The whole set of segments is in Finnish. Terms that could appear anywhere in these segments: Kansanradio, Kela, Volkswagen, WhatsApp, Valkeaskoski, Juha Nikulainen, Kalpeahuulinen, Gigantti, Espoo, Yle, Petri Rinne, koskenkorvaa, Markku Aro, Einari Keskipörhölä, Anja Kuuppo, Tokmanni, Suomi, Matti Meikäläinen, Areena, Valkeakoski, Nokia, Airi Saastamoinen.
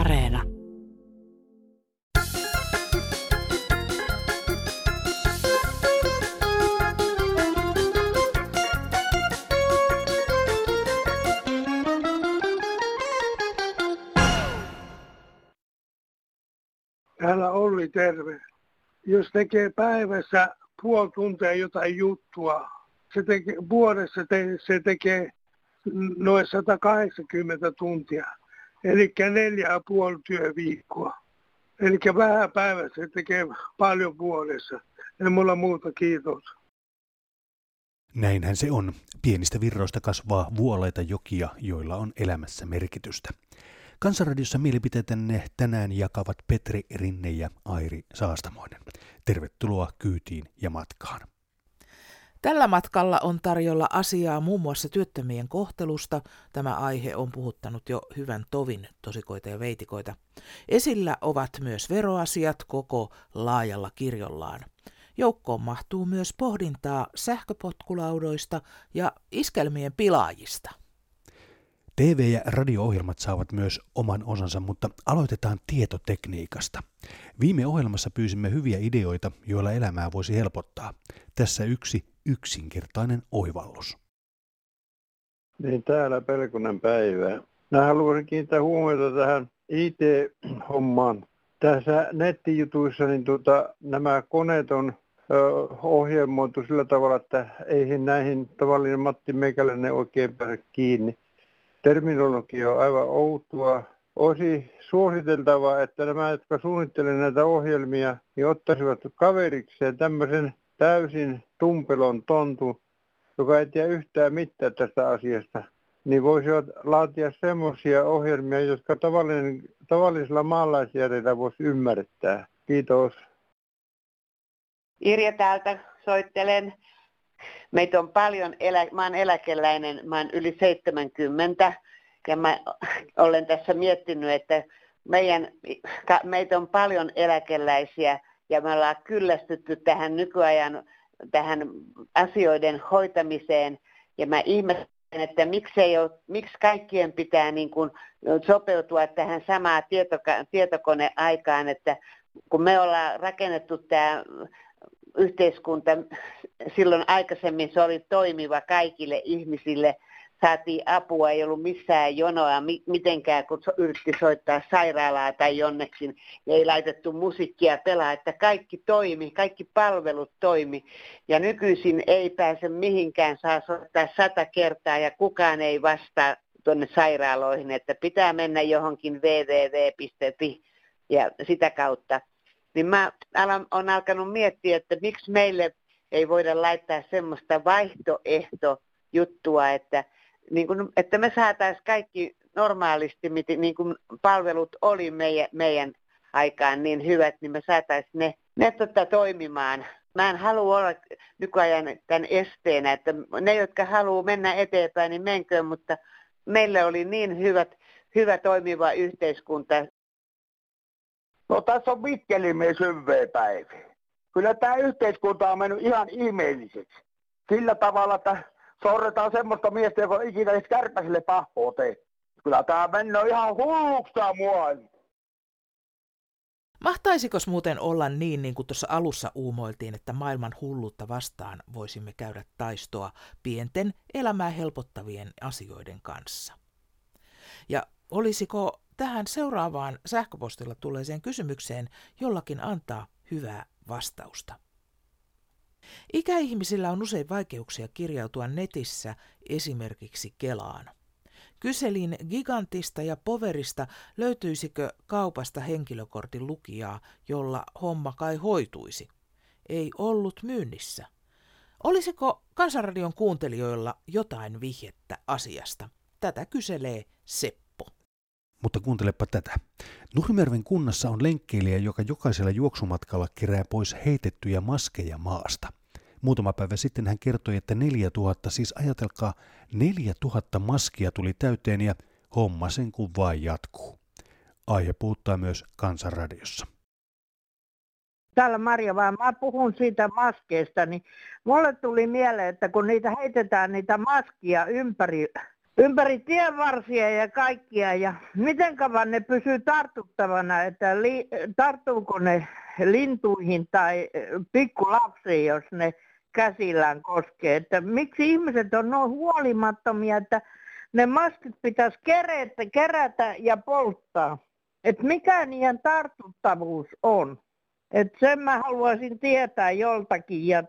Areena. Täällä Olli, terve. Jos tekee päivässä puoli tuntia jotain juttua, se tekee noin 180 tuntia. Eli 4,5 työviikkoa. Eli vähän päivässä tekee paljon vuodessa. Ei mulla muuta, kiitos. Näinhän se on. Pienistä virroista kasvaa vuolaita jokia, joilla on elämässä merkitystä. Kansanradiossa mielipiteitänne tänään jakavat Petri Rinne ja Airi Saastamoinen. Tervetuloa kyytiin ja matkaan. Tällä matkalla on tarjolla asiaa muun muassa työttömien kohtelusta. Tämä aihe on puhuttanut jo hyvän tovin tosikoita ja veitikoita. Esillä ovat myös veroasiat koko laajalla kirjollaan. Joukkoon mahtuu myös pohdintaa sähköpotkulaudoista ja iskelmien pilaajista. TV- ja radio-ohjelmat saavat myös oman osansa, mutta aloitetaan tietotekniikasta. Viime ohjelmassa pyysimme hyviä ideoita, joilla elämää voisi helpottaa. Tässä yksi yksinkertainen oivallus. Niin, täällä Pelkonen päivää. Mä haluaisin kiinnittää huomiota tähän IT-hommaan. Tässä nettijutuissa niin nämä koneet on ohjelmoitu sillä tavalla, että eihän näihin tavallinen Matti Meikäläinen oikein pääse kiinni. Terminologia on aivan outoa. Olisi suositeltavaa, että nämä, jotka suunnittelevat näitä ohjelmia, niin ottaisivat kaverikseen tämmöisen täysin tumpelon tontu, joka ei tiedä yhtään mitään tästä asiasta. Niin voisivat laatia semmoisia ohjelmia, jotka tavallisella maalaisjärjellä voisi ymmärtää. Kiitos. Irja täältä soittelen. Meitä on paljon, mä oon eläkeläinen, mä oon yli 70 ja mä olen tässä miettinyt, että meitä on paljon eläkeläisiä ja me ollaan kyllästytty tähän nykyajan tähän asioiden hoitamiseen ja mä ihmettelen, että miksi kaikkien pitää niin kuin sopeutua tähän samaan tietokoneaikaan, että kun me ollaan rakennettu tämä yhteiskunta, silloin aikaisemmin se oli toimiva kaikille ihmisille, saatiin apua, ei ollut missään jonoa mitenkään, kun yritti soittaa sairaalaa tai jonnekin, ja ei laitettu musiikkia pelaa, että kaikki toimi, kaikki palvelut toimi, ja nykyisin ei pääse mihinkään, saa soittaa 100 kertaa, ja kukaan ei vastaa tuonne sairaaloihin, että pitää mennä johonkin www.fi ja sitä kautta. Niin mä olen alkanut miettiä, että miksi meille ei voida laittaa semmoista vaihtoehtojuttua, niin kun, että me saataisiin kaikki normaalisti, niin kuin palvelut oli meidän aikaan niin hyvät, niin me saataisiin ne toimimaan. Mä en halua olla nykyajan tämän esteenä, että ne, jotka haluaa mennä eteenpäin, niin menköön, mutta meillä oli niin hyvä toimiva yhteiskunta. No tässä on vitkelimme syvää päivä. Kyllä tämä yhteiskunta on mennyt ihan ihmeelliseksi. Sillä tavalla, että sorretaan semmoista miestä, joka on ikinä edes kärpäsille pahoa tee. Kyllä tämä mennyt ihan hulluksi tämä maailma. Mahtaisikos muuten olla niin kuin tuossa alussa uumoiltiin, että maailman hulluutta vastaan voisimme käydä taistoa pienten elämää helpottavien asioiden kanssa? Ja olisiko tähän seuraavaan sähköpostilla tulleeseen kysymykseen jollakin antaa hyvää vastausta? Ikäihmisillä on usein vaikeuksia kirjautua netissä esimerkiksi Kelaan. Kyselin Gigantista ja Poverista, löytyisikö kaupasta henkilökortin lukijaa, jolla homma kai hoituisi. Ei ollut myynnissä. Olisiko Kansanradion kuuntelijoilla jotain vihjettä asiasta? Tätä kyselee Seppi. Mutta kuuntelepa tätä. Nurmijärven kunnassa on lenkkeilijä, joka jokaisella juoksumatkalla kerää pois heitettyjä maskeja maasta. Muutama päivä sitten hän kertoi, että 4000, siis ajatelkaa, 4000 maskia tuli täyteen ja homma sen kun vain jatkuu. Aihe puhuttaa myös Kansanradiossa. Täällä Marja vaan, mä puhun siitä maskeista, niin mulle tuli mieleen, että kun niitä heitetään niitä maskia ympäri ympäri tienvarsia ja kaikkia. Ja miten kauan ne pysyy tartuttavana, että tarttuuko ne lintuihin tai pikkulapsiin, jos ne käsillään koskee. Että miksi ihmiset on noin huolimattomia, että ne maskit pitäisi kerätä ja polttaa. Että mikä niiden tartuttavuus on. Että sen mä haluaisin tietää joltakin. Ja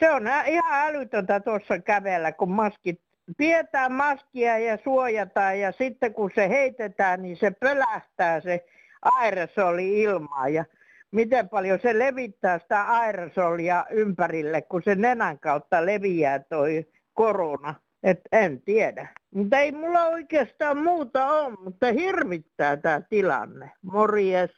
se on ihan älytöntä tuossa kävellä, kun maskit pidetään maskia ja suojataan. Ja sitten kun se heitetään, niin se pölähtää se aerosoli ilmaa. Ja miten paljon se levittää sitä aerosolia ympärille, kun se nenän kautta leviää toi korona. Et en tiedä. Mutta ei mulla oikeastaan muuta ole, mutta hirvittää tämä tilanne. Morjes.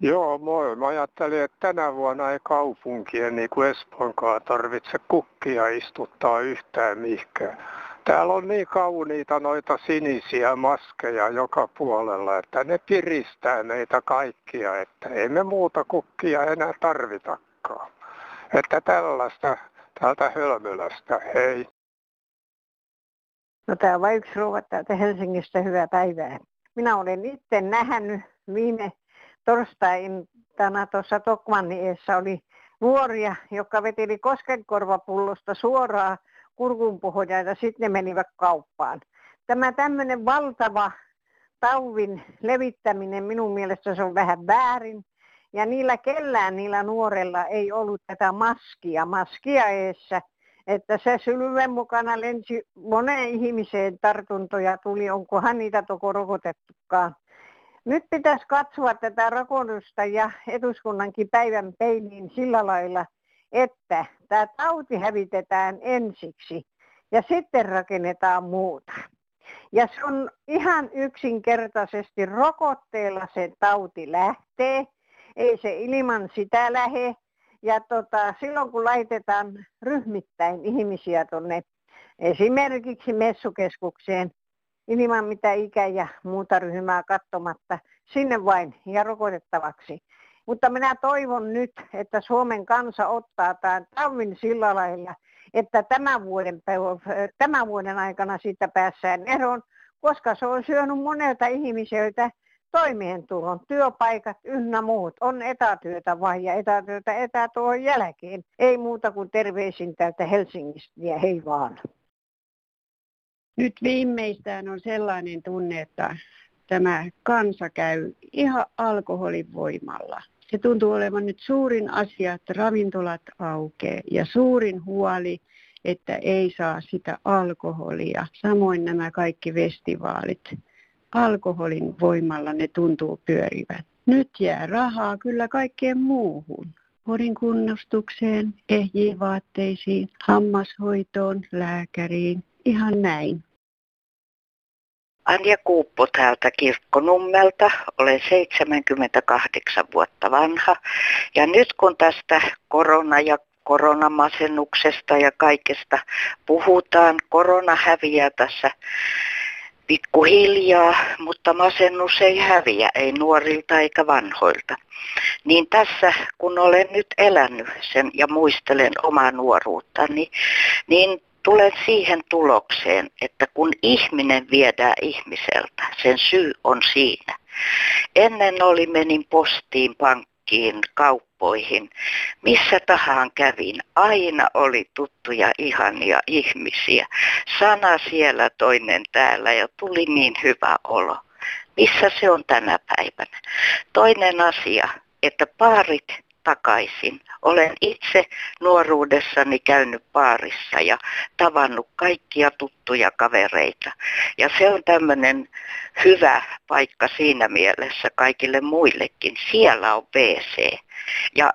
Joo, moi. Mä ajattelin, että tänä vuonna ei kaupunkien niin kuin Espoonkaan tarvitse kukkia istuttaa yhtään mihinkään. Täällä on niin kauniita noita sinisiä maskeja joka puolella, että ne piristää meitä kaikkia, että ei me muuta kukkia enää tarvitakaan. Että tällaista täältä Hölmölästä, hei. No täällä on yksi rouva täältä Helsingistä, hyvää päivää. Minä olen itse nähnyt viime torstaina tuossa Tokmanniessa oli nuoria, jotka veteli koskenkorvapullosta suoraan kurkunpohjaan ja sitten ne menivät kauppaan. Tämä tämmöinen valtava tauvin levittäminen minun mielestä se on vähän väärin. Ja niillä nuorella ei ollut tätä maskia eessä, että se sylven mukana lensi moneen ihmiseen tartuntoja tuli, onkohan niitä toko rokotettukaan. Nyt pitäisi katsoa tätä rokotusta ja eduskunnankin päivän peiliin sillä lailla, että tämä tauti hävitetään ensiksi ja sitten rakennetaan muuta. Ja se on ihan yksinkertaisesti rokotteella se tauti lähtee. Ei se ilman sitä lähe. Ja silloin kun laitetaan ryhmittäin ihmisiä tuonne esimerkiksi messukeskukseen, ilman mitä ikä ja muuta ryhmää katsomatta, sinne vain ja rokotettavaksi. Mutta minä toivon nyt, että Suomen kansa ottaa tämän taudin sillä lailla, että tämän vuoden aikana siitä päässään eroon, koska se on syönyt monelta ihmisiltä toimeentulon, työpaikat ynnä muut. On etätyötä vain ja etätyötä etätuon jälkeen. Ei muuta kuin terveisin täältä Helsingistä ja hei vaan. Nyt viimeistään on sellainen tunne, että tämä kansa käy ihan alkoholin voimalla. Se tuntuu olevan nyt suurin asia, että ravintolat aukeaa ja suurin huoli, että ei saa sitä alkoholia. Samoin nämä kaikki festivaalit. Alkoholin voimalla ne tuntuu pyörivät. Nyt jää rahaa kyllä kaikkeen muuhun. Kodin kunnostukseen, ehjiin vaatteisiin, hammashoitoon, lääkäriin. Ihan näin. Anja Kuuppo täältä Kirkkonummelta. Olen 78 vuotta vanha. Ja nyt kun tästä korona ja koronamasennuksesta ja kaikesta puhutaan, korona häviää tässä pikkuhiljaa, mutta masennus ei häviä, ei nuorilta eikä vanhoilta. Niin tässä, kun olen nyt elänyt sen ja muistelen omaa nuoruuttani, niin tulen siihen tulokseen, että kun ihminen viedään ihmiseltä, sen syy on siinä. Ennen menin postiin, pankkiin, kauppoihin, missä tahansa kävin. Aina oli tuttuja, ihania ihmisiä. Sana siellä, toinen täällä ja tuli niin hyvä olo. Missä se on tänä päivänä? Toinen asia, että baarit takaisin. Olen itse nuoruudessani käynyt baarissa ja tavannut kaikkia tuttuja kavereita. Ja se on tämmöinen hyvä paikka siinä mielessä kaikille muillekin. Siellä on WC. Ja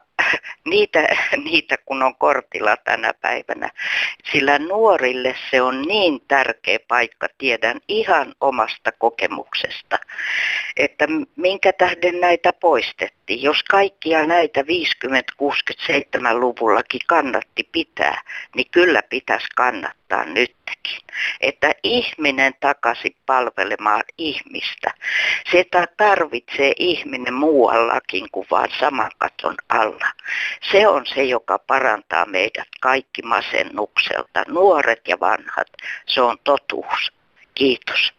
niitä kun on kortilla tänä päivänä, sillä nuorille se on niin tärkeä paikka, tiedän ihan omasta kokemuksesta, että minkä tähden näitä poistettiin. Jos kaikkia näitä 50-67-luvullakin kannatti pitää, niin kyllä pitäisi kannattaa nytkin. Että ihminen takaisin palvelemaan ihmistä. Sitä tarvitsee ihminen muuallakin kuin vaan saman maton alla. Se on se, joka parantaa meidät kaikki masennukselta, nuoret ja vanhat. Se on totuus. Kiitos.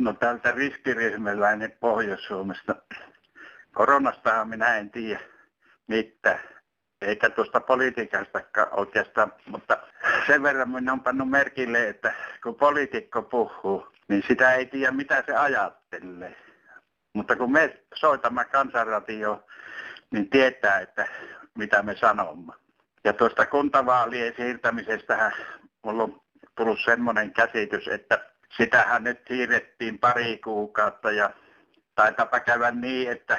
No tältä riskiryhmäläinen Pohjois-Suomesta. Koronastahan minä en tiedä mitään, eikä tuosta politiikastakaan oikeastaan, mutta sen verran minä olen pannut merkille, että kun poliitikko puhuu, niin sitä ei tiedä mitä se ajattelee. Mutta kun me soitamme Kansanradioon, niin tietää, että mitä me sanomme. Ja tuosta kuntavaalien siirtämisestähän minulla on tullut semmoinen käsitys, että sitähän nyt siirrettiin pari kuukautta ja taitapa käydä niin, että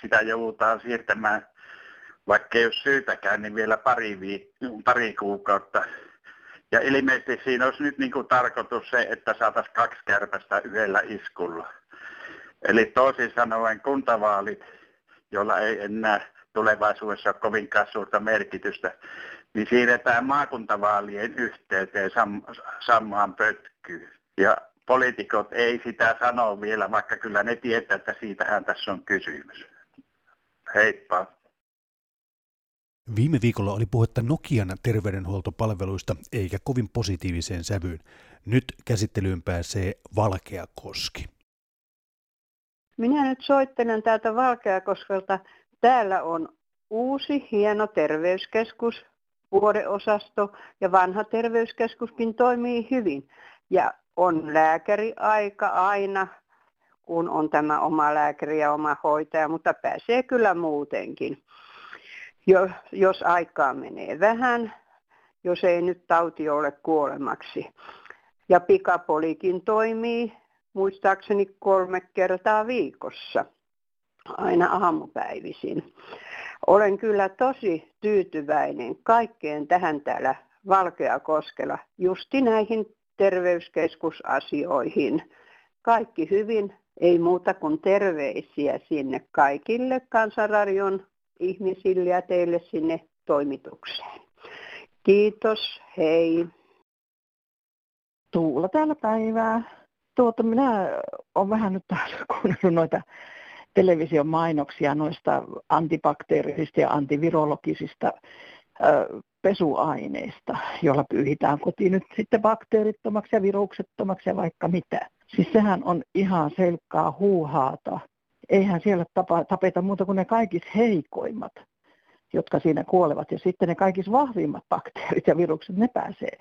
sitä joudutaan siirtämään, vaikka ei ole syytäkään, niin vielä pari kuukautta. Ja ilmeisesti siinä olisi nyt niin kuin tarkoitus se, että saataisiin 2 kärpästä yhdellä iskulla. Eli toisin sanoen kuntavaalit, joilla ei enää tulevaisuudessa ole kovinkaan suurta merkitystä, niin siirretään maakuntavaalien yhteyteen samaan pötkyyn. Ja poliitikot ei sitä sano vielä, vaikka kyllä ne tietää, että siitähän tässä on kysymys. Heippa. Viime viikolla oli puhetta Nokian terveydenhuoltopalveluista, eikä kovin positiiviseen sävyyn. Nyt käsittelyyn pääsee Valkeakoski. Minä nyt soittelen täältä Valkeakoskelta. Täällä on uusi hieno terveyskeskus, vuodeosasto ja vanha terveyskeskuskin toimii hyvin. Ja on lääkäriaika aina, kun on tämä oma lääkäri ja oma hoitaja, mutta pääsee kyllä muutenkin. Jos aikaa menee vähän, jos ei nyt tauti ole kuolemaksi. Ja pikapolikin toimii muistaakseni 3 kertaa viikossa, aina aamupäivisin. Olen kyllä tosi tyytyväinen kaikkeen tähän täällä Valkeakoskella, justi näihin terveyskeskusasioihin. Kaikki hyvin, ei muuta kuin terveisiä sinne kaikille Kansanradion ihmisille ja teille sinne toimitukseen. Kiitos, hei. Tuula täällä päivää. Minä olen vähän nyt täällä kuunnellut noita television mainoksia noista antibakteerisista ja antivirologisista pesuaineista, jolla pyyhitään kotiin nyt sitten bakteerittomaksi ja viruksettomaksi ja vaikka mitä. Siis sehän on ihan selkkaa huuhaata. Eihän siellä tapeta muuta kuin ne kaikis heikoimmat, jotka siinä kuolevat. Ja sitten ne kaikis vahvimmat bakteerit ja virukset, ne pääsee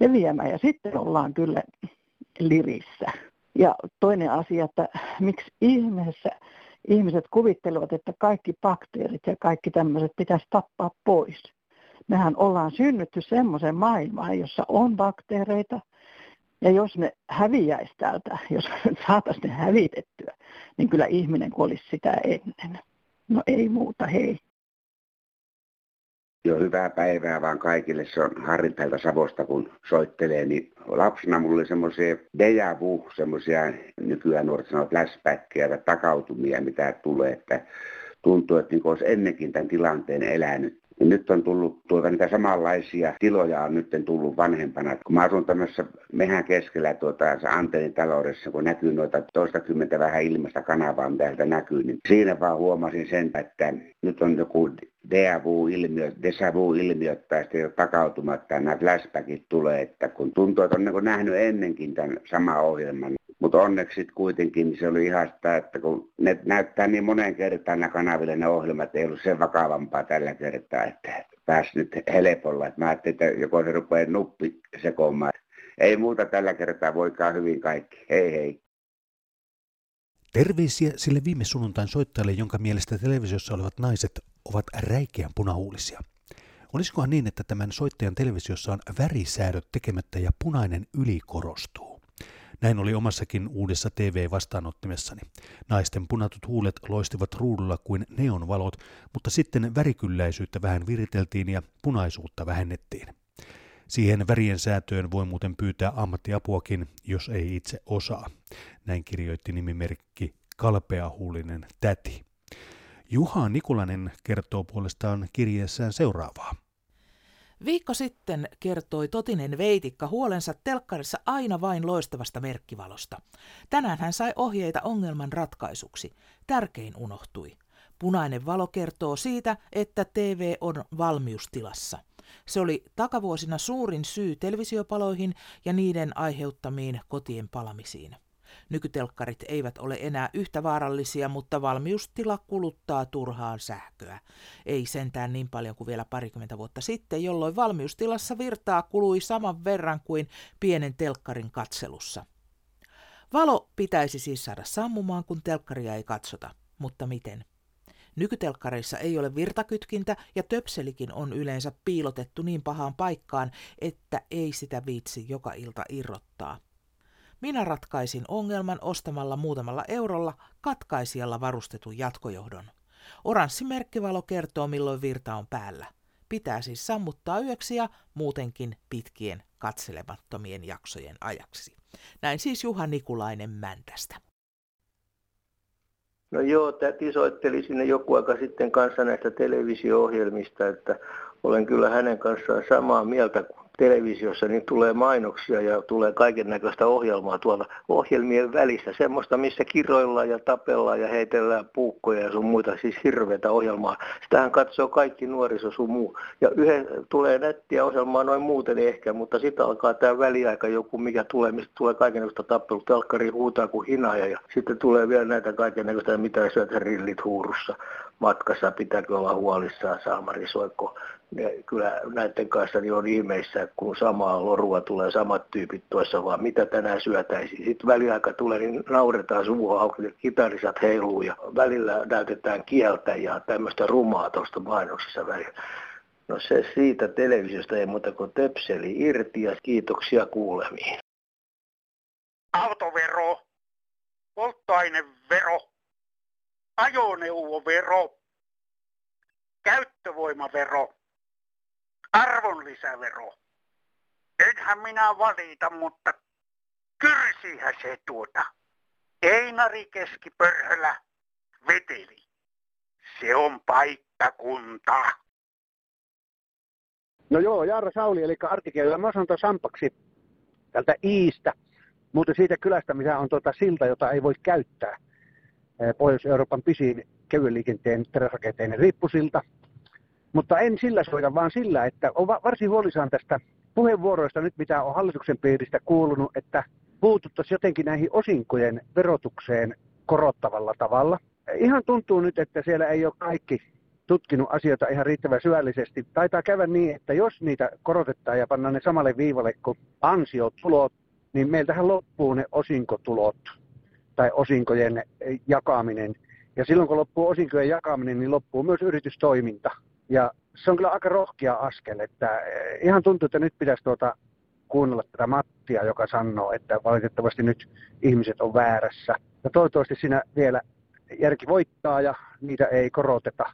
leviämään. Ja sitten ollaan kyllä lirissä. Ja toinen asia, että miksi ihmeessä ihmiset kuvittelevat, että kaikki bakteerit ja kaikki tämmöiset pitäisi tappaa pois. Mehän ollaan synnytty semmoiseen maailmaan, jossa on bakteereita. Ja jos ne häviäisi täältä, jos saataisiin ne hävitettyä, niin kyllä ihminen kuolisi sitä ennen. No ei muuta, hei. Joo, hyvää päivää vaan kaikille. Se on Harri täältä Savosta, kun soittelee. Niin lapsena mulla oli semmoisia deja vu, semmoisia nykyään nuoret sanoo flashbackkejä tai takautumia, mitä tulee. Että tuntuu, että niin olisi ennenkin tämän tilanteen elänyt. Ja nyt on tullut niitä samanlaisia tiloja on nyt tullut vanhempana. Kun mä asun tämmöisessä mehän keskellä antennitaloudessa, kun näkyy noita toistakymmentä vähän ilmasta kanavaa, mitä sieltä näkyy, niin siinä vaan huomasin sen, että nyt on joku déjà vu-ilmiö tai sitten takautumatta nämä flashbackit tulee, että kun tuntuu, että on niin nähnyt ennenkin tämän saman ohjelman. Mutta onneksi kuitenkin se oli ihan sitä, että kun ne näyttää niin moneen kertaan nämä kanaville ne ohjelmat, ei ollut sen vakavampaa tällä kertaa, että pääsi nyt helpolla. Mä ajattelin, että joko se rupeaa nuppi sekoamaan. Ei muuta tällä kertaa, voikaan hyvin kaikki. Hei hei. Terveisiä sille viime sunnuntain soittajalle, jonka mielestä televisiossa olevat naiset ovat räikeän punahuulisia. Olisikohan niin, että tämän soittajan televisiossa on värisäädöt tekemättä ja punainen ylikorostuu? Näin oli omassakin uudessa TV-vastaanottimessani. Naisten punatut huulet loistivat ruudulla kuin neonvalot, mutta sitten värikylläisyyttä vähän viriteltiin ja punaisuutta vähennettiin. Siihen värien säätöön voi muuten pyytää ammattiapuakin, jos ei itse osaa. Näin kirjoitti nimimerkki Kalpeahuulinen täti. Juha Nikulainen kertoo puolestaan kirjeessään seuraavaa. Viikko sitten kertoi totinen Veitikka huolensa telkkarissa aina vain loistavasta merkkivalosta. Tänään hän sai ohjeita ongelman ratkaisuksi. Tärkein unohtui. Punainen valo kertoo siitä, että TV on valmiustilassa. Se oli takavuosina suurin syy televisiopaloihin ja niiden aiheuttamiin kotien palamisiin. Nykytelkkarit eivät ole enää yhtä vaarallisia, mutta valmiustila kuluttaa turhaan sähköä. Ei sentään niin paljon kuin vielä parikymmentä vuotta sitten, jolloin valmiustilassa virtaa kului saman verran kuin pienen telkkarin katselussa. Valo pitäisi siis saada sammumaan, kun telkkaria ei katsota. Mutta miten? Nykytelkkareissa ei ole virtakytkintä ja töpselikin on yleensä piilotettu niin pahaan paikkaan, että ei sitä viitsi joka ilta irrottaa. Minä ratkaisin ongelman ostamalla muutamalla eurolla katkaisijalla varustetun jatkojohdon. Oranssi merkkivalo kertoo, milloin virta on päällä. Pitää siis sammuttaa yöksi ja muutenkin pitkien katselemattomien jaksojen ajaksi. Näin siis Juha Nikulainen Mäntästä. No joo, täti soitteli sinne joku aika sitten kanssa näistä televisio-ohjelmista, että olen kyllä hänen kanssaan samaa mieltä, kun televisiossa niin tulee mainoksia ja tulee kaiken näköistä ohjelmaa tuolla ohjelmien välissä. Semmoista, missä kiroillaan ja tapellaan ja heitellään puukkoja ja sun muita, siis hirveätä ohjelmaa. Sitähän katsoo kaikki nuoriso sun muu. Ja tulee nättiä ohjelmaa noin muuten ehkä, mutta sitten alkaa tämä väliaika joku, mikä tulee, mistä tulee kaiken näköistä tappelua. Telkkari huutaa kuin hinaaja ja sitten tulee vielä näitä kaiken näköistä, mitä syötä rillit huurussa. Matkassa pitääkö olla huolissaan, saamari soiko. Kyllä näiden kanssa niin on ihmeissä, kun samaa lorua tulee samat tyypit tuossa, vaan mitä tänään syötäisiin. Sitten väliaika tulee, niin nauretaan suvua auki, kitarisat heiluu ja välillä näytetään kieltä ja tämmöistä rumaa tuosta mainoksessa välillä. No se siitä televisiosta ei muuta kuin töpseli irti ja kiitoksia kuulemiin. Autovero, polttoainevero, ajoneuvovero, käyttövoimavero, arvonlisävero. Enhän minä valita, mutta kyrsihän se tuota. Einari Keskipörhölä veteli. Se on paikkakunta. No joo, Jaara Sauli, eli artikielellä mä sanon Sampaksi tältä Iistä. Muuten siitä kylästä, missä on silta, jota ei voi käyttää. Pohjois-Euroopan pisin kevyen liikenteen teräsrakenteinen riippusilta. Mutta en sillä soita, vaan sillä, että olen varsin huolissaan tästä puheenvuoroista nyt, mitä on hallituksen piiristä kuulunut, että puututtaisiin jotenkin näihin osinkojen verotukseen korottavalla tavalla. Ihan tuntuu nyt, että siellä ei ole kaikki tutkinut asioita ihan riittävän syvällisesti. Taitaa käydä niin, että jos niitä korotetaan ja pannaan ne samalle viivalle kuin ansiotulot, niin meiltähän loppuu ne osinkotulot tai osinkojen jakaminen. Ja silloin kun loppuu osinkojen jakaminen, niin loppuu myös yritystoiminta. Ja se on kyllä aika rohkea askel, että ihan tuntuu, että nyt pitäisi kuunnella tätä Mattia, joka sanoo, että valitettavasti nyt ihmiset on väärässä. Ja toivottavasti siinä vielä järki voittaa ja niitä ei koroteta.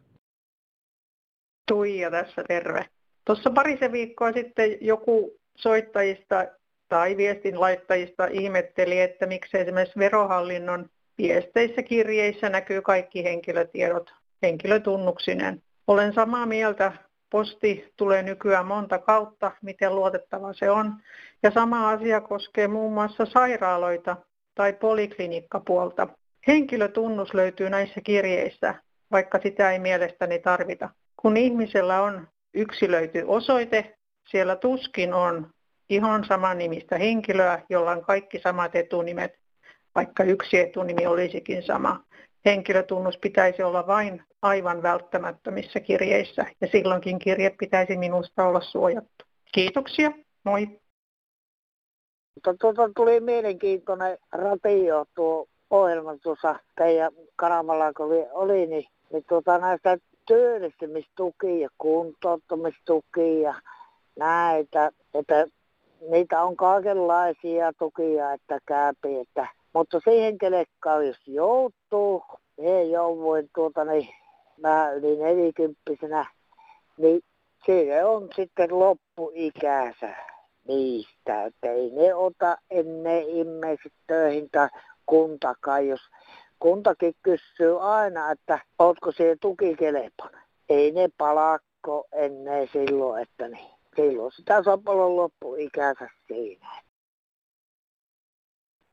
Tuija tässä, terve. Tuossa parisen viikkoa sitten joku soittajista tai viestinlaittajista ihmetteli, että miksei esimerkiksi verohallinnon viesteissä kirjeissä näkyy kaikki henkilötiedot henkilötunnuksineen. Olen samaa mieltä, posti tulee nykyään monta kautta, miten luotettava se on. Ja sama asia koskee muun muassa sairaaloita tai poliklinikkapuolta. Henkilötunnus löytyy näissä kirjeissä, vaikka sitä ei mielestäni tarvita. Kun ihmisellä on yksilöity osoite, siellä tuskin on ihan saman nimistä henkilöä, jolla on kaikki samat etunimet, vaikka yksi etunimi olisikin sama. Henkilötunnus pitäisi olla vain aivan välttämättömissä kirjeissä ja silloinkin kirje pitäisi minusta olla suojattu. Kiitoksia, moi. Tuossa tuli mielenkiintoinen ratio tuo ohjelma tuossa teidän kanavalla, kun oli, niin näistä työllistymistukia ja kuntouttamistukia ja näitä, että niitä on kaikenlaisia tukia, että käypi, että mutta siihen kelekkaan, jos joutuu, mä yli 40, niin siinä on sitten loppuikänsä niistä. Että ei ne ota ennen ilmeisesti töihin tai kuntakaan, jos kuntakin kysyy aina, että ootko siellä tukikelpoinen. Ei ne palakko ennen silloin, että niin. Silloin sitä sopalon loppuikänsä siinä.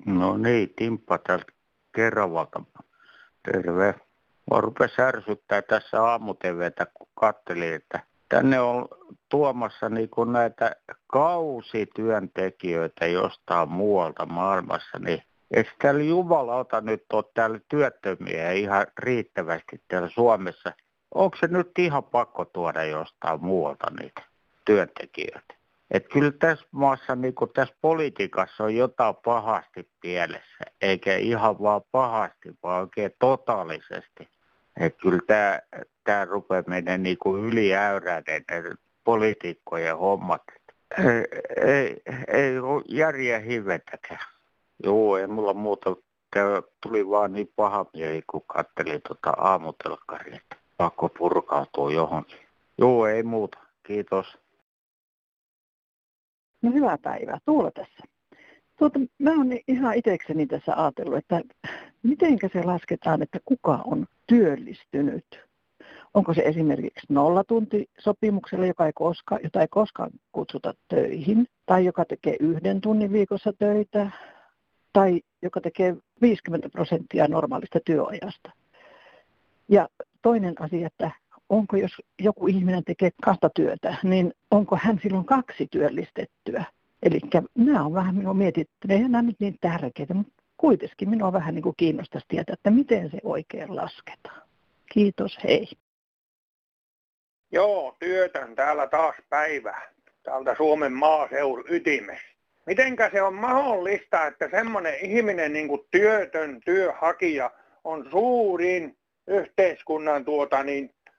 No niin, Timppa täältä Keravalta. Terve. Mä rupesin ärsyttää tässä aamutevetä, kun katselin, että tänne on tuomassa niin kuin näitä kausityöntekijöitä jostain muualta maailmassa, niin eikö täällä jumalauta nyt ole täällä työttömiä ihan riittävästi täällä Suomessa? Onko se nyt ihan pakko tuoda jostain muualta niitä työntekijöitä? Että kyllä tässä maassa, niin kuin tässä politiikassa on jotain pahasti pielessä, eikä ihan vaan pahasti, vaan oikein totaalisesti. Että kyllä tämä rupeaa menemään niin kuin yliäyräinen poliitikkojen hommat. Ei järjen hivetäkään. Joo, ei mulla muuta. Tämä tuli vaan niin paha mieli, kun katselin tuota aamutelkkaria, että pakko purkautua johonkin. Joo, ei muuta. Kiitos. No hyvää päivää, Tuula tässä. Mä oon ihan itsekseni tässä ajatellut, että mitenkä se lasketaan, että kuka on työllistynyt. Onko se esimerkiksi 0-tuntisopimuksella, jota ei koskaan kutsuta töihin, tai joka tekee 1 tunnin viikossa töitä, tai joka tekee 50% normaalista työajasta. Ja toinen asia, että onko jos joku ihminen tekee 2 työtä, niin onko hän silloin 2 työllistettyä? Eli nämä on vähän minua mietittänyt, eihän nämä nyt niin tärkeitä, mutta kuitenkin minua vähän niin kuin kiinnostaisi tietää, että miten se oikein lasketaan. Kiitos, hei. Joo, työtön täällä taas päivä, täältä Suomen maaseudun ytimessä. Mitenkä se on mahdollista, että semmoinen ihminen niin kuin työtön työhakija on suurin yhteiskunnan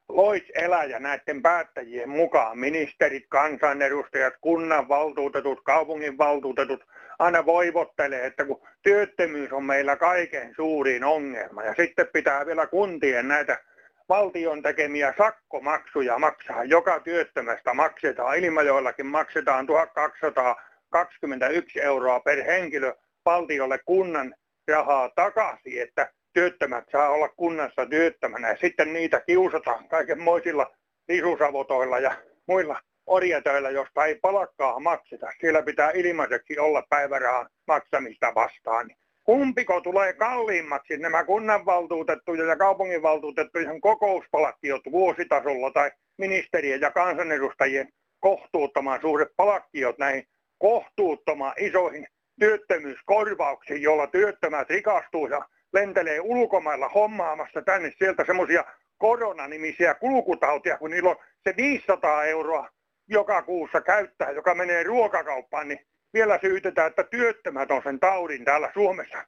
loiseläjä näiden päättäjien mukaan, ministerit, kansanedustajat, kunnanvaltuutetut, kaupunginvaltuutetut aina voivottelee, että kun työttömyys on meillä kaiken suurin ongelma ja sitten pitää vielä kuntien näitä valtion tekemiä sakkomaksuja maksaa, joka työttömästä maksetaan, Ilmajoillakin maksetaan 1221 euroa per henkilö valtiolle kunnan rahaa takaisin, että työttömät saa olla kunnassa työttömänä ja sitten niitä kiusataan kaikenmoisilla risusavotoilla ja muilla orjatöillä, josta ei palkkaa makseta. Siellä pitää ilmaiseksi olla päivärahan maksamista vastaan. Kumpiko tulee kalliimmaksi, nämä kunnanvaltuutettuja ja kaupunginvaltuutettujen kokouspalkkiot vuositasolla tai ministerien ja kansanedustajien kohtuuttoman suuret palkkiot näihin kohtuuttoman isoihin työttömyyskorvauksiin, jolla työttömät rikastuu ja lentelee ulkomailla hommaamassa tänne sieltä semmoisia koronanimisiä kulkutautia, kun niillä on se 500 euroa joka kuussa käyttää, joka menee ruokakauppaan, niin vielä syytetään, että työttömät on sen taudin täällä Suomessa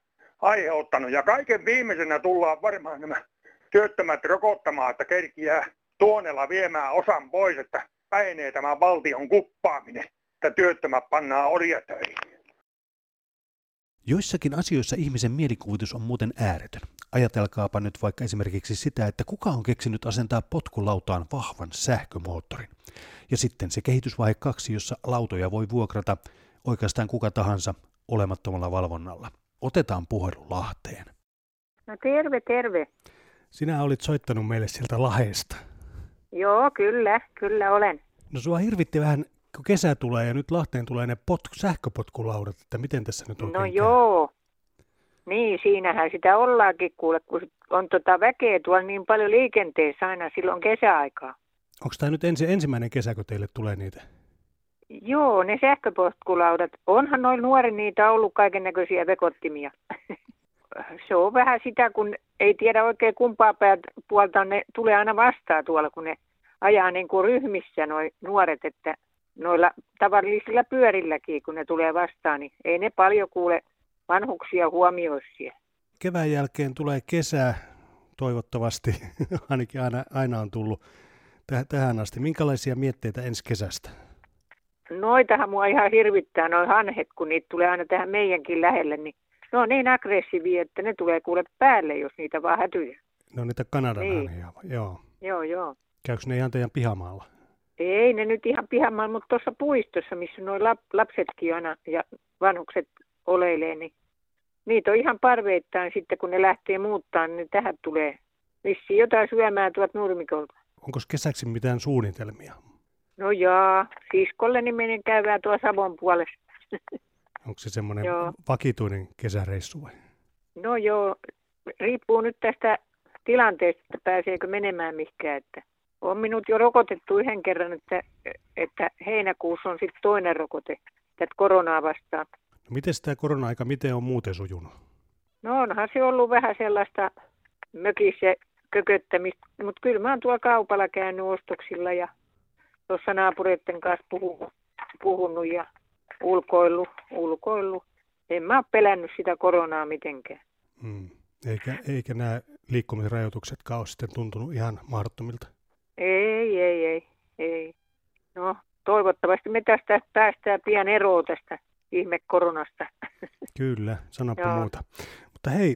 aiheuttanut. Ja kaiken viimeisenä tullaan varmaan nämä työttömät rokottamaan, että kerkiää tuonella viemään osan pois, että päinee tämä valtion kuppaaminen, että työttömät pannaan orjatöihin. Joissakin asioissa ihmisen mielikuvitus on muuten ääretön. Ajatelkaapa nyt vaikka esimerkiksi sitä, että kuka on keksinyt asentaa potkulautaan vahvan sähkömoottorin. Ja sitten se kehitysvaihe 2, jossa lautoja voi vuokrata oikeastaan kuka tahansa olemattomalla valvonnalla. Otetaan puhelu Lahteen. No terve, terve. Sinä olit soittanut meille sieltä Lahdesta. Joo, kyllä olen. No sua hirvitti vähän, kun kesä tulee ja nyt Lahteen tulee ne sähköpotkulaudat, että miten tässä nyt oikein käy? Joo, niin siinähän sitä ollaankin kuule, kun on väkeä tuolla niin paljon liikenteessä aina silloin kesäaikaa. Onko tämä nyt ensimmäinen kesä, kun teille tulee niitä? Joo, ne sähköpotkulaudat. Onhan noilla nuori niitä ollut kaikennäköisiä vekottimia. Se on vähän sitä, kun ei tiedä oikein kumpaa puolta ne tulee aina vastaan tuolla, kun ne ajaa niin kuin ryhmissä noi nuoret, että noilla tavallisilla pyörilläkin, kun ne tulee vastaan, niin ei ne paljon kuule vanhuksia huomioi siellä. Kevään jälkeen tulee kesä, toivottavasti, ainakin aina on tullut tähän asti. Minkälaisia mietteitä ensi kesästä? Noitahan mua ihan hirvittää, noi hanhet, kun niitä tulee aina tähän meidänkin lähelle, niin ne on niin aggressiivia, että ne tulee kuule päälle, jos niitä vaan hätyjä. Ne on niitä Kanadan hanhia, joo. Joo. Käykö ne ihan teidän pihamaalla? Ei ne nyt ihan pihamaan, mutta tuossa puistossa, missä nuo lapsetkin aina ja vanhukset oleilee, niin niitä on ihan parveittain sitten, kun ne lähtee muuttaa, niin tähän tulee vissiin jotain syömää tuolta nurmikolta. Onko kesäksi mitään suunnitelmia? No jaa, siskolleni menen käymään tuolla Savon puolessa. Onko se semmoinen vakituinen kesäreissu vai? No joo, riippuu nyt tästä tilanteesta, että pääseekö menemään mihinkään. Että on minut jo rokotettu yhden kerran, että heinäkuussa on sitten toinen rokote tätä koronaa vastaan. No, miten tämä korona-aika, miten on muuten sujunut? No onhan se ollut vähän sellaista mökissä kököttämistä, mutta kyllä mä oon tuolla kaupalla käynyt ostoksilla ja tuossa naapureiden kanssa puhunut ja ulkoillut. En mä ole pelännyt sitä koronaa mitenkään. Mm. Eikä nämä liikkumisrajoituksetkaan ole sitten tuntunut ihan mahdottomilta? Ei. No toivottavasti me tästä päästään pian eroon tästä ihme koronasta. Kyllä, sanoppa muuta. Mutta hei,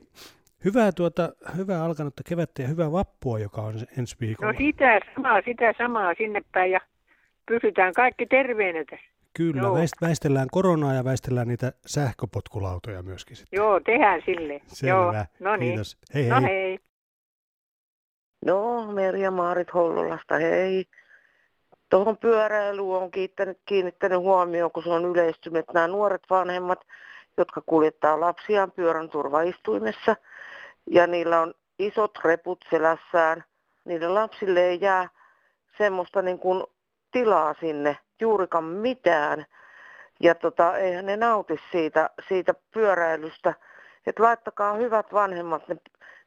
hyvää alkanutta kevättä ja hyvää vappua, joka on ensi viikolla. No sitä samaa sinne päin ja pysytään kaikki terveenä tässä. Kyllä, väistellään koronaa ja väistellään niitä sähköpotkulautoja myöskin sitten. Joo, tehdään silleen. Selvä, no niin. Kiitos. Hei, no hei. Hei. No, Merja Maarit Hollolasta, hei. Tuohon pyöräilyyn on kiinnittänyt huomioon, kun se on yleistynyt. Nämä nuoret vanhemmat, jotka kuljettaa lapsiaan pyörän turvaistuimessa ja niillä on isot reput selässään, niille lapsille ei jää semmoista niin kuin tilaa sinne juurikaan mitään. Ja eihän ne nauti siitä pyöräilystä. Että laittakaa hyvät vanhemmat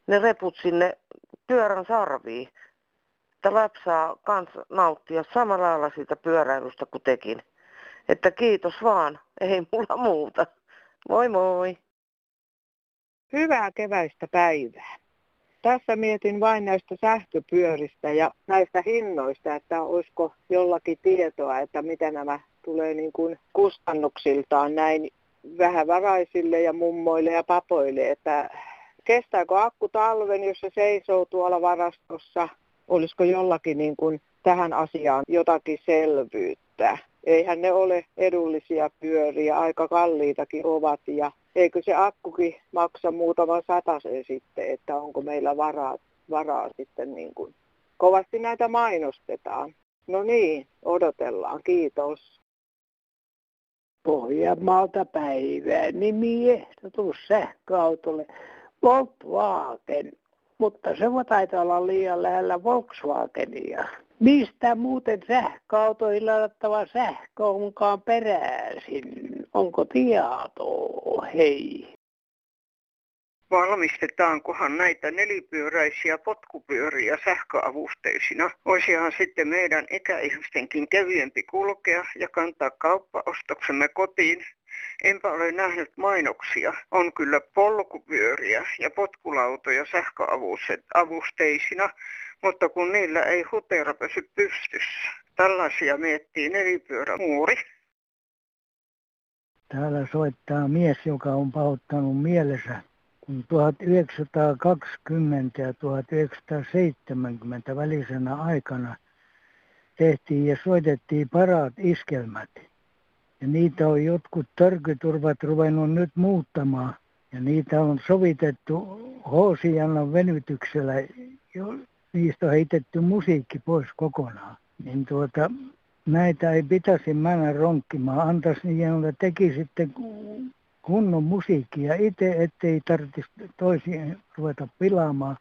ne reput sinne pyörän sarviin. Että lapsi saa kans nauttia samalla lailla siitä pyöräilystä kuin tekin. Että kiitos vaan, ei mulla muuta. Moi moi! Hyvää keväistä päivää. Tässä mietin vain näistä sähköpyöristä ja näistä hinnoista, että olisiko jollakin tietoa, että mitä nämä tulee niin kuin kustannuksiltaan näin vähävaraisille ja mummoille ja papoille. Että kestääkö akku talven, jos se seisoo tuolla varastossa? Olisiko jollakin niin kuin tähän asiaan jotakin selvyyttä? Eihän ne ole edullisia pyöriä, aika kalliitakin ovat ja eikö se akkukin maksa muutaman satasen sitten, että onko meillä varaa sitten niin kuin. Kovasti näitä mainostetaan. No niin, odotellaan. Kiitos. Pohjanmaalta päivää. Nimi ehdotus sähköautolle Volkswagen, mutta se voi taitaa olla liian lähellä Volkswagenia. Mistä muuten sähköautoilla ladattava sähkö onkaan peräisin? Onko tietoa? Hei. Valmistetaankohan näitä nelipyöräisiä potkupyöriä sähköavusteisina? Voisihan sitten meidän ikäihmistenkin kevyempi kulkea ja kantaa kauppaostoksemme kotiin. Enpä ole nähnyt mainoksia. On kyllä polkupyöriä ja potkulautoja sähköavusteisina, mutta kun niillä ei hutera pysy pystyssä. Tällaisia miettii nelipyörämuuri. Täällä soittaa mies, joka on pahoittanut mielensä. Kun 1920 ja 1970 välisenä aikana tehtiin ja soitettiin paraat iskelmät. Ja niitä on jotkut törkyturvat ruvennut nyt muuttamaan. Ja niitä on sovitettu hoosijannan venytyksellä. Niistä on heitetty musiikki pois kokonaan. Niin näitä ei pitäisi mennä ronkkimaan. Antaisi niiden, että teki sitten kunnon musiikkia itse, ettei tarvitsisi toisiin ruveta pilaamaan.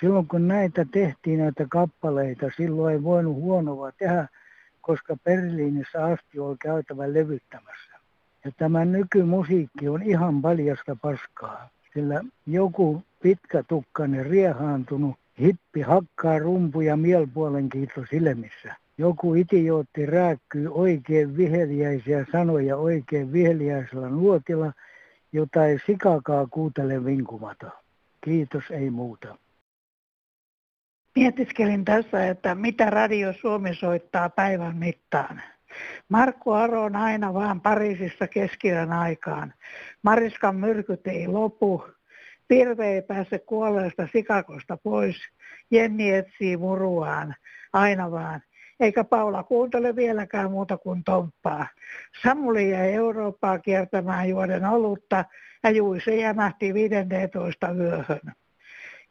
Silloin kun näitä tehtiin, näitä kappaleita, silloin ei voinut huonoa tehdä, koska Berliinissä asti oli käytävä levyttämässä. Ja tämä nykymusiikki on ihan paljasta paskaa, sillä joku pitkätukkainen riehaantunut hippi hakkaa rumpuja mielipuolen kiitos silmissä. Joku idiootti rääkkyy oikein viheliäisiä sanoja oikein viheliäisellä nuotilla, jota ei sikakaan kuutele vinkumata. Kiitos, ei muuta. Mietiskelin tässä, että mitä Radio Suomi soittaa päivän mittaan. Markku Aro on aina vaan Pariisissa keskiyön aikaan. Mariskan myrkyt ei lopu. Pirve ei pääse kuolleesta sikakosta pois. Jenni etsii muruaan. Aina vaan. Eikä Paula kuuntele vieläkään muuta kuin tomppaa. Samuli jäi Eurooppaa kiertämään juoden olutta ja Juise jämähti 15 yöhön.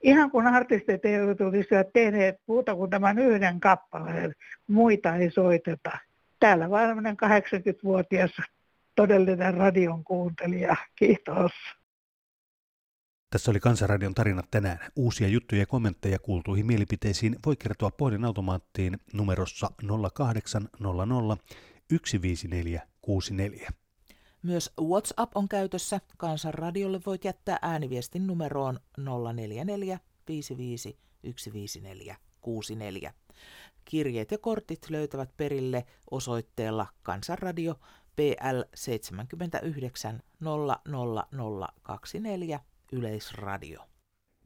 Ihan kun artistit eivät olisivat tehneet muuta kuin tämän yhden kappaleen, muita ei soiteta. Täällä varmainen 80-vuotias todellinen radion kuuntelija. Kiitos. Tässä oli Kansanradion tarinat tänään. Uusia juttuja ja kommentteja kuultuihin mielipiteisiin voi kertoa pohdinautomaattiin numerossa 0800 15464. Myös WhatsApp on käytössä. Kansanradiolle voit jättää ääniviestin numeroon 044 55 15464. Kirjeet ja kortit löytävät perille osoitteella Kansanradio PL 79 00024 Yleisradio.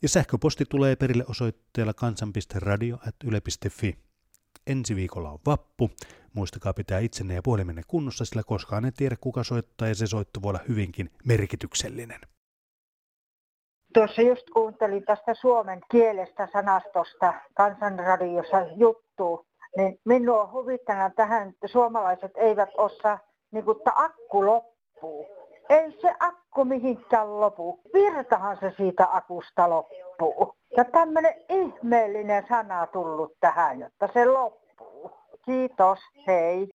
Ja sähköposti tulee perille osoitteella kansan.radio@yle.fi. Ensi viikolla on vappu. Muistakaa pitää itsenne ja puhelimenne kunnossa, sillä koskaan ei tiedä kuka soittaa ja se soitto voi olla hyvinkin merkityksellinen. Tuossa just kuuntelin tästä suomen kielestä sanastosta Kansanradiossa juttu, niin minua huvittaa tähän, että suomalaiset eivät osaa, niin kuin, että akku loppuu. Ei se akku mihinkään lopu. Virtahan se siitä akusta loppuu. Ja tämmöinen ihmeellinen sana tullut tähän, jotta se loppuu. Kiitos, hei.